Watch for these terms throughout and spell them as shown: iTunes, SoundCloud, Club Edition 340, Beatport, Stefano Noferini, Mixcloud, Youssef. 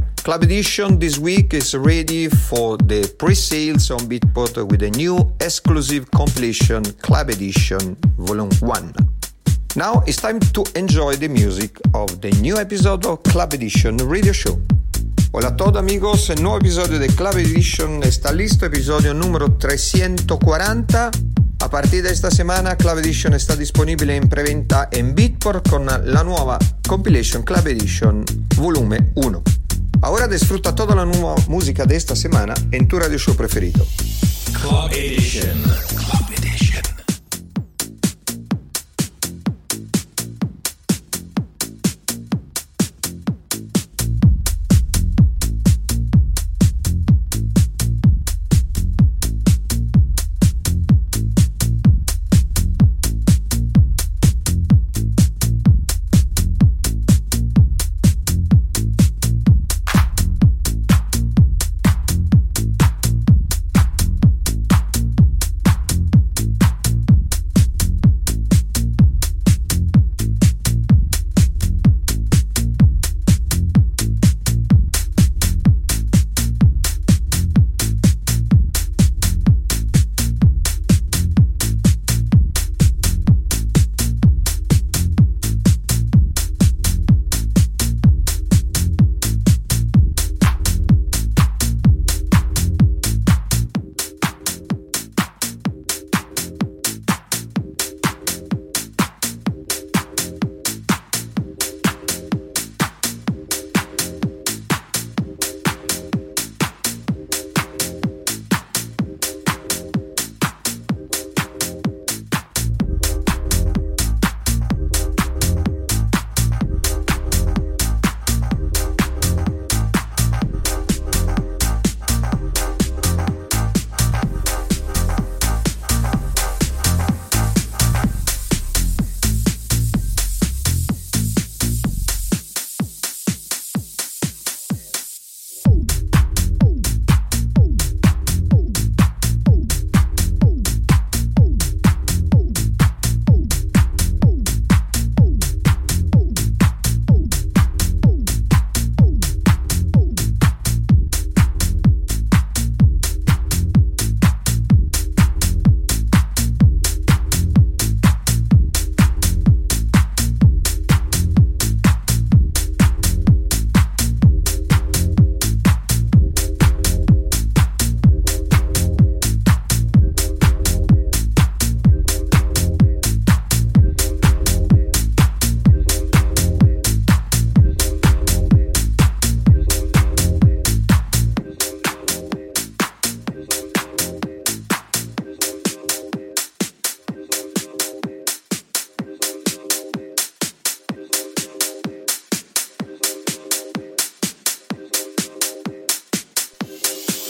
Club Edition this week is ready for the pre-sales on Beatport with a new exclusive compilation, Club Edition Volume 1. Now it's time to enjoy the music of the new episode of Club Edition Radio Show. Hola a todos amigos, el nuevo episodio de Club Edition está listo, episodio número 340. A partire da questa settimana Club Edition sta disponibile in preventa in Beatport con la nuova compilation Club Edition Volume 1. Ahora disfruta toda la nueva música de esta semana en tu radio show preferido. Club Edition. Club Edition.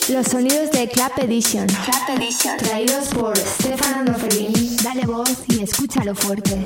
Los sonidos de Club Edition. Club Edition. Traídos por Stefano Noferini. Dale voz y escúchalo fuerte.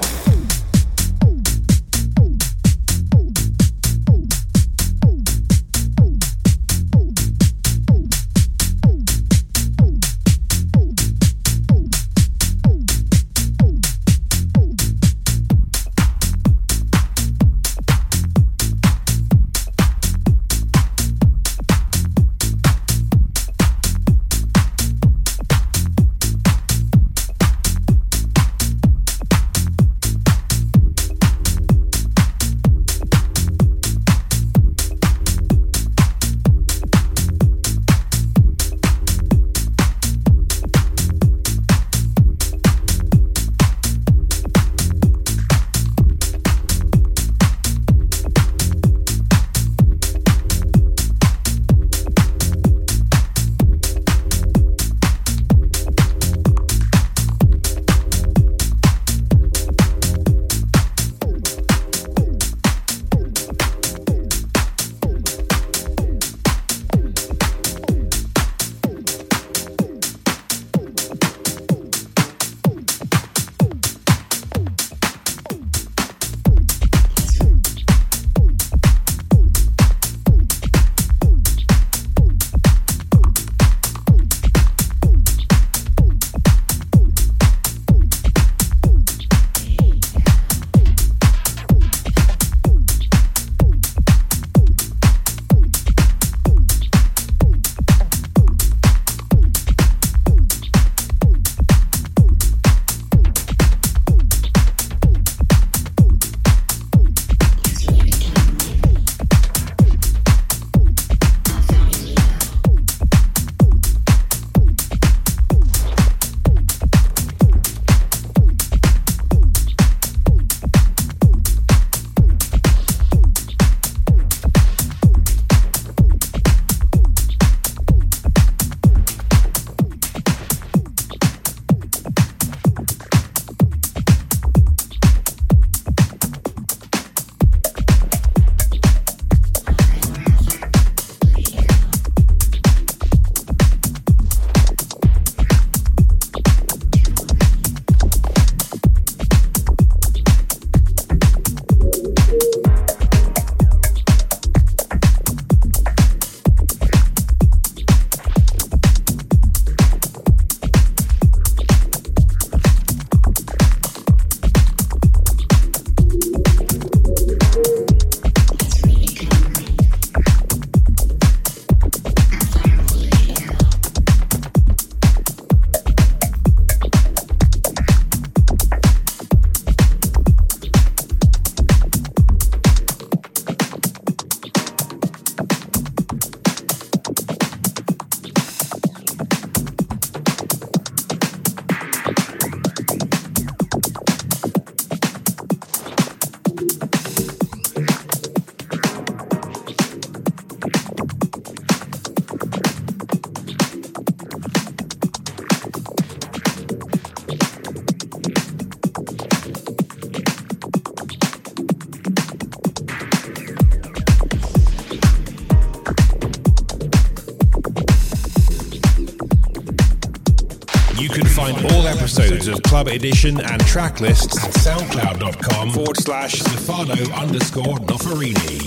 You can find all episodes of Club Edition and track lists at SoundCloud.com/Stefano_Noferini.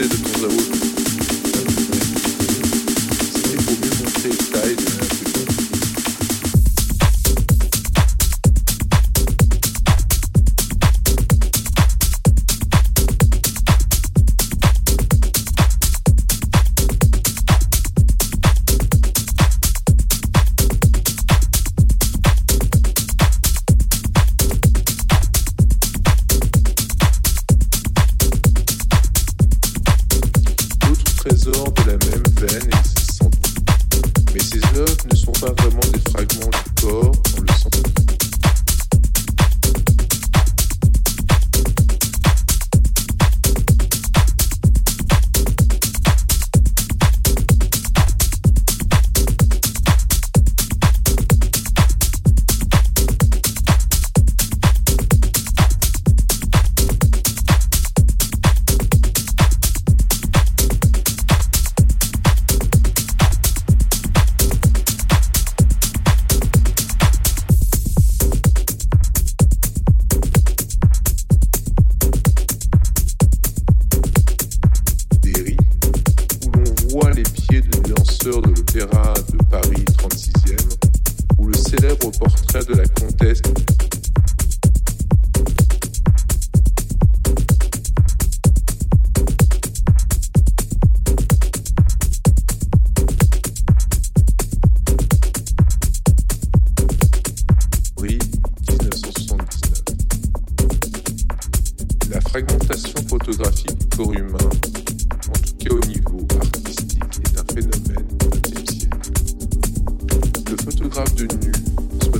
essaie de temps à autre. Il vaut mieux monter taille de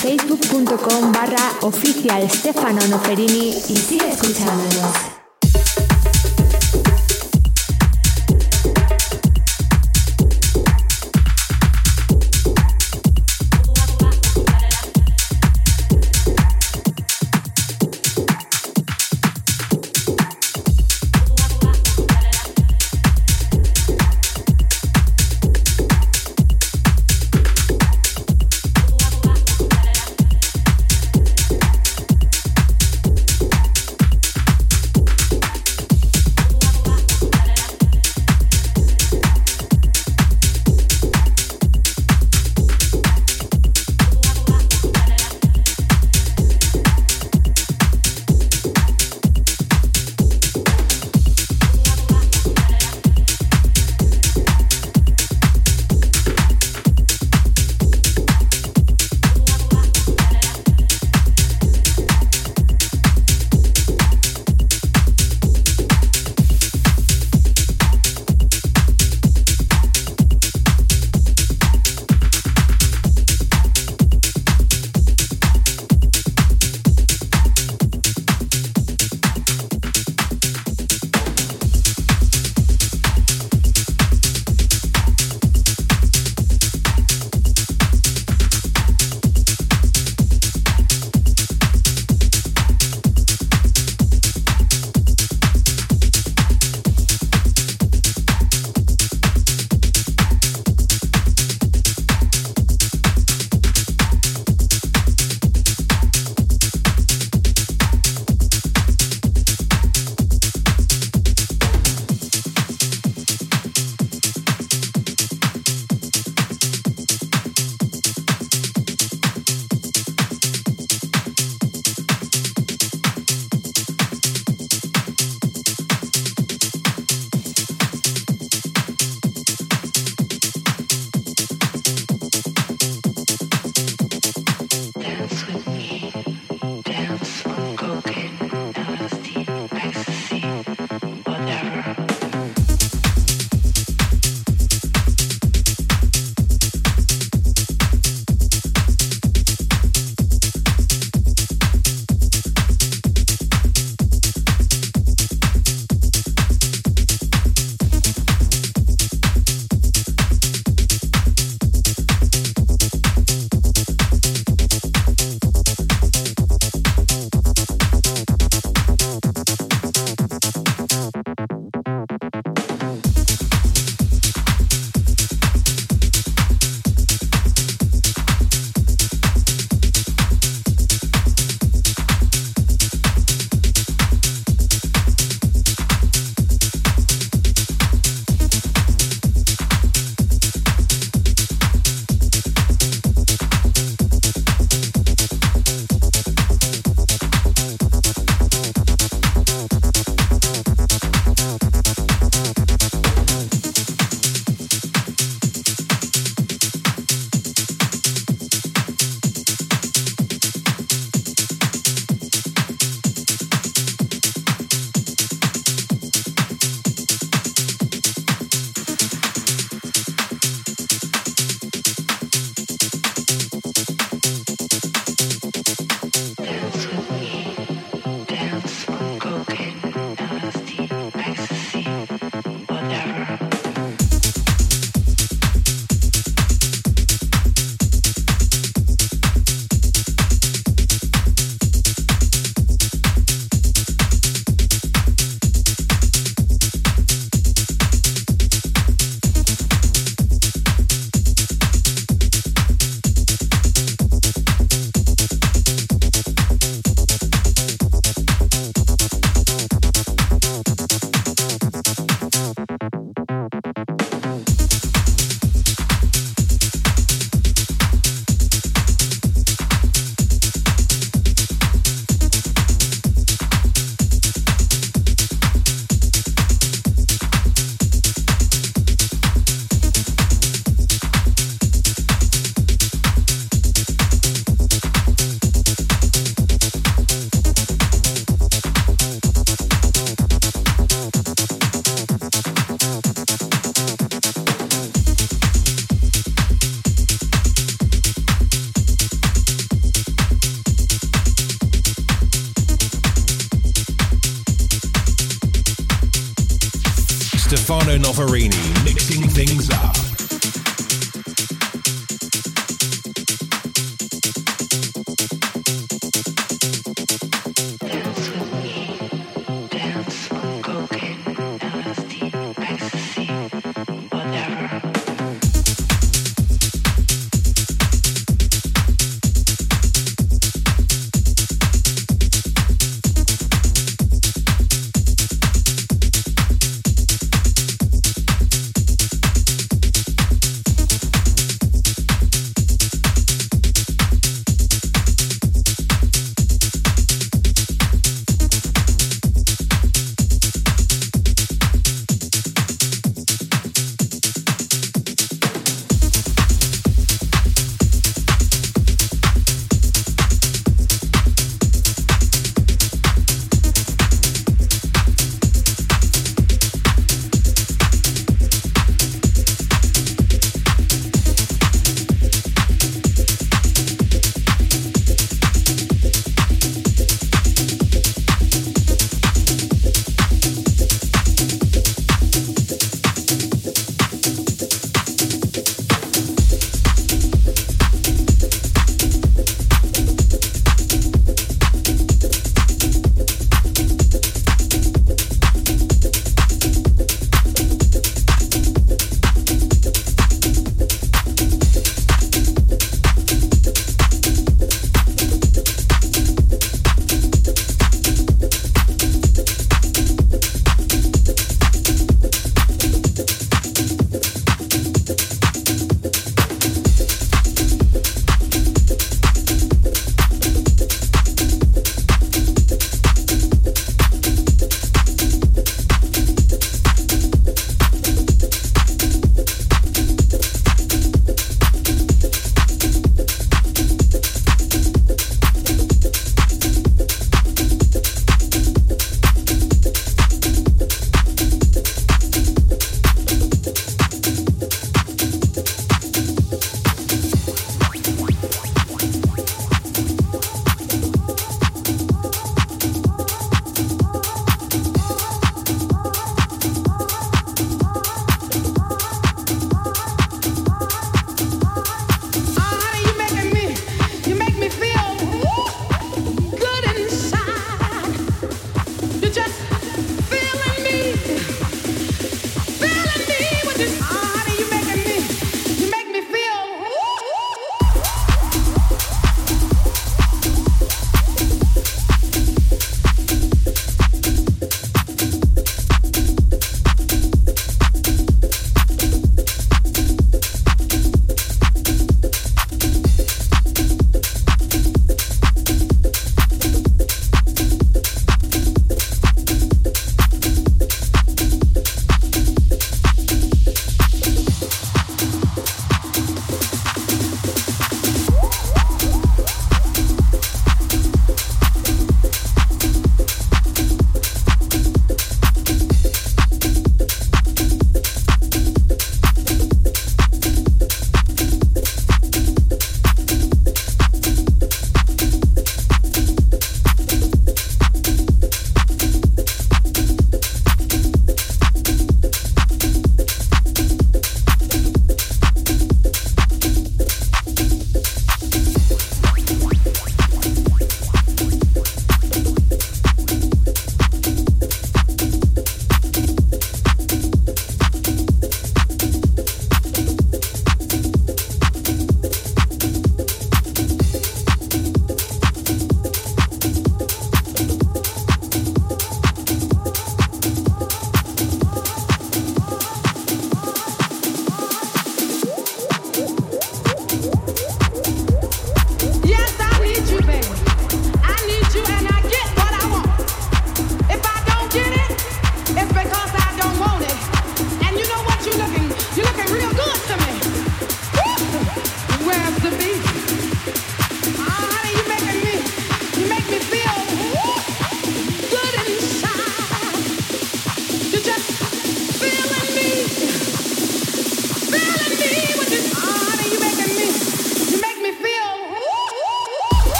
facebook.com/oficialStefanoNoferini y sigue escuchándonos. Stefano Noferini, mixing things up.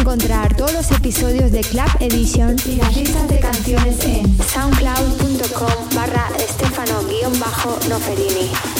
encontrar todos los episodios de Club Edition y las listas de canciones en soundcloud.com/Stefano-Noferini. Ooh.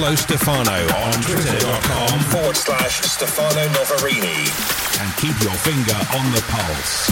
Follow Stefano on twitter.com/Stefano Noferini and keep your finger on the pulse.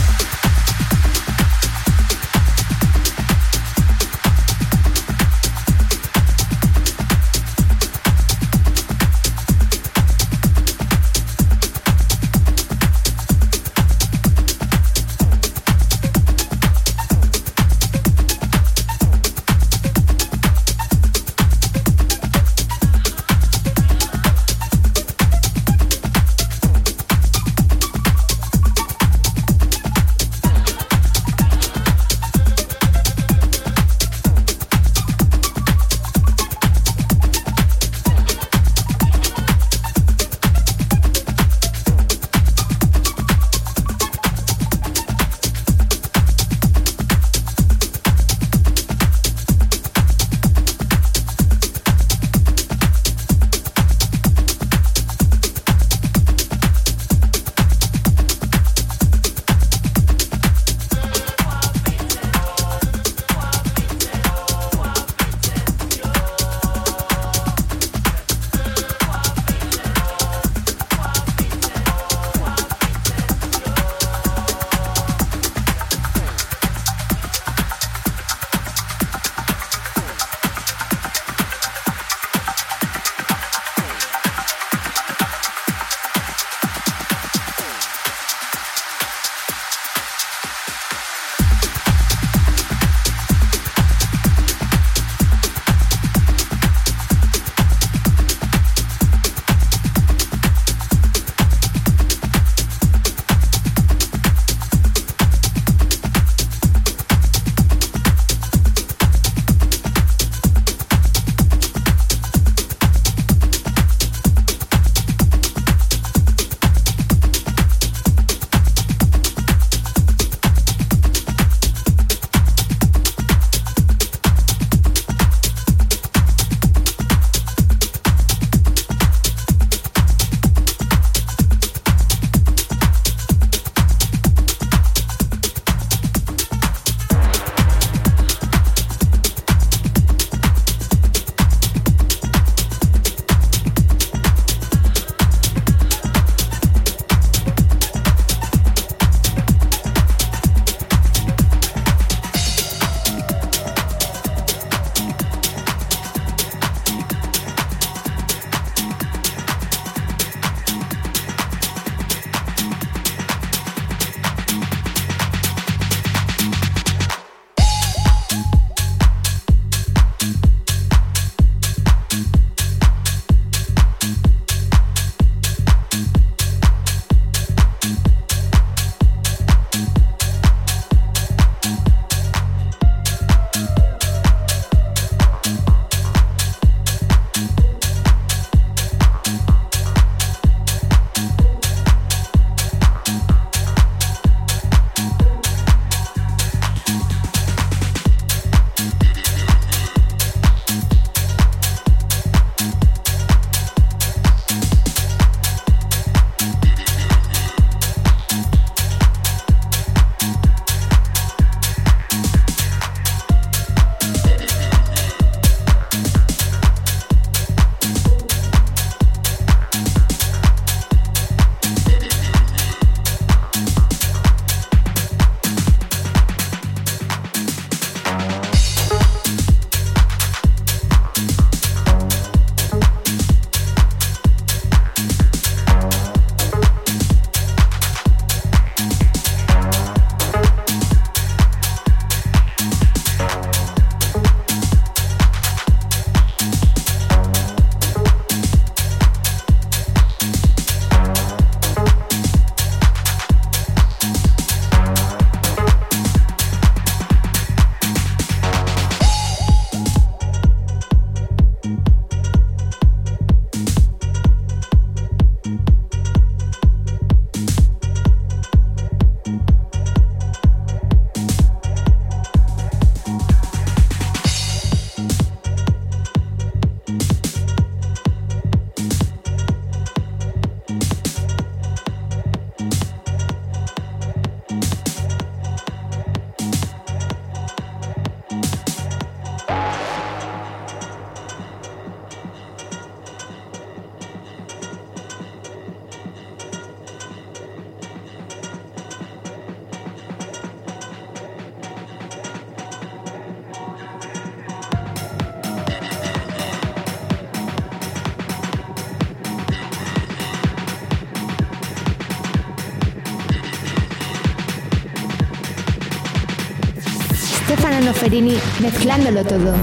Stefano Noferini mezclándolo todo.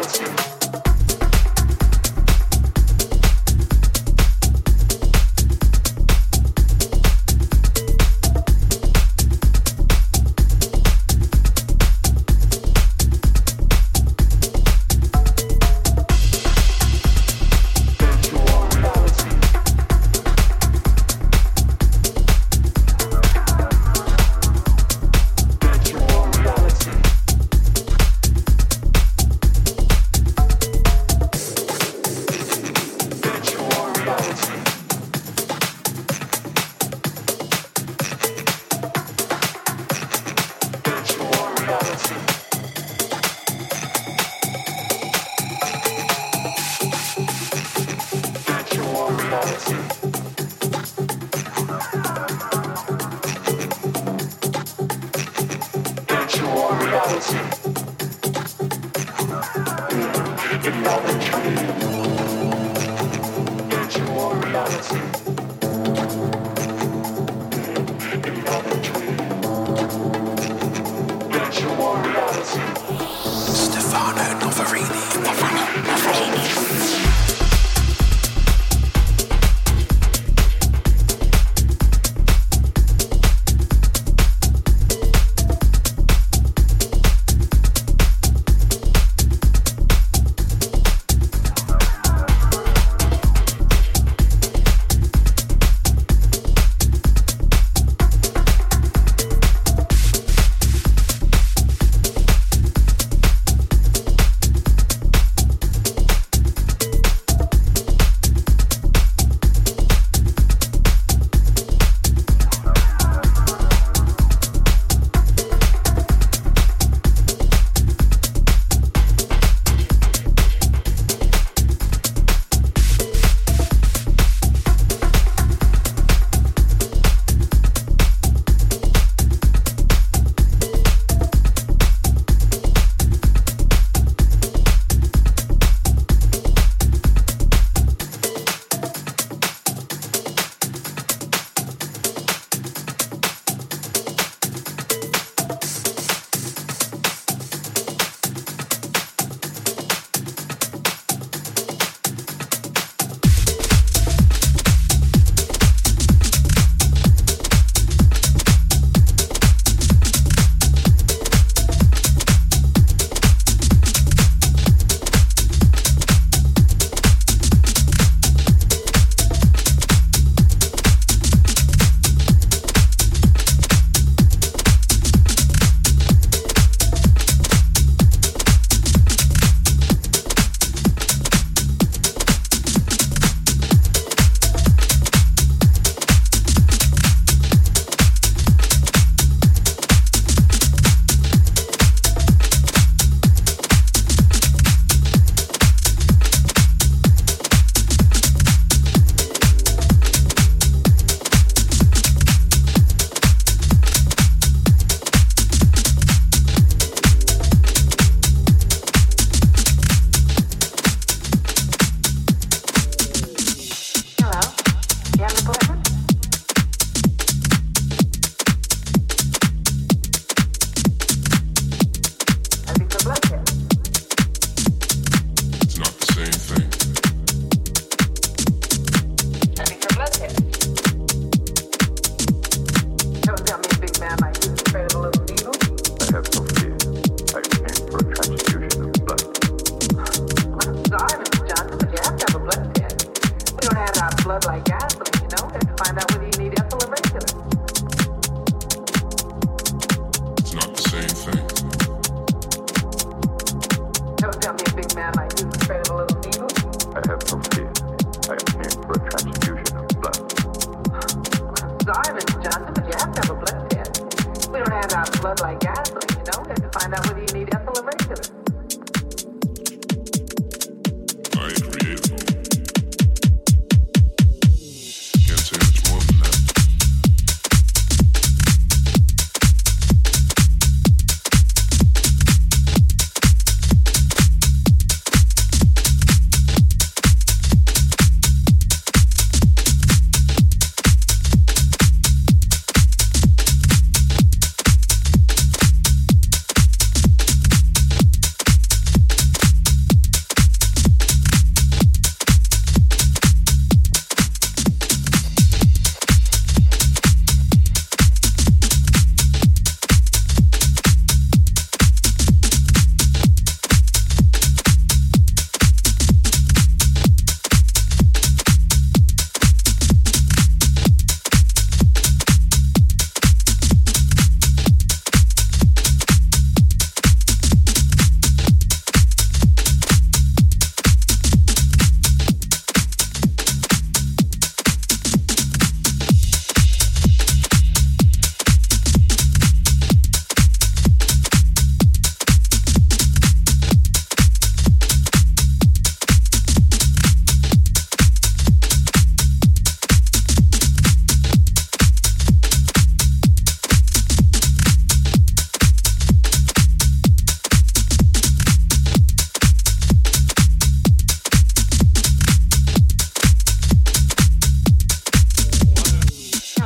Thank you. drops blood like gasoline, you know, and find out whether you need ethyl or regular. It's not the same thing. Don't tell me a big man like you is afraid of a little needle. I have no fear. I am here for a transfusion of blood. Sorry, Mr. Johnson, but you have to have a blood test. We don't hand out blood like gasoline, you know, and find out whether you need ethyl or regular.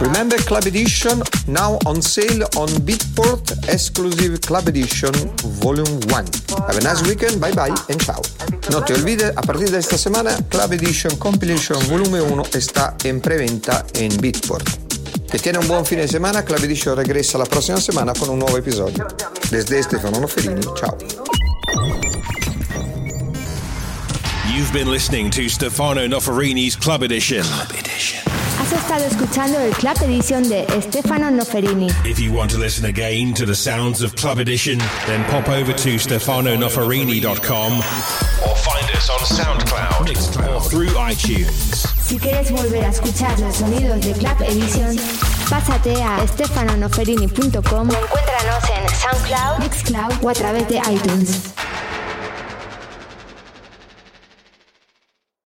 Remember Club Edition? Now on sale on Beatport, exclusive Club Edition Volume 1. Have a nice weekend, bye bye and ciao. No te olvides, a partir de esta semana, Club Edition Compilation Volume 1 está en preventa en Beatport. Que tiene un buen fin de semana, Club Edition regresa la próxima semana con un nuevo episodio. Desde Stefano Noferini, ciao. You've been listening to Stefano Noferini's Club Edition. Estado escuchando el Club Edition de Stefano Noferini. If you want to listen again to the sounds of Club Edition, then pop over to stefanonoferini.com or find us on SoundCloud, Mixcloud, or through iTunes. Si quieres volver a escuchar los sonidos de Club Edition, pásate a stefanonoferini.com o encuéntranos en SoundCloud, Mixcloud o a través de iTunes.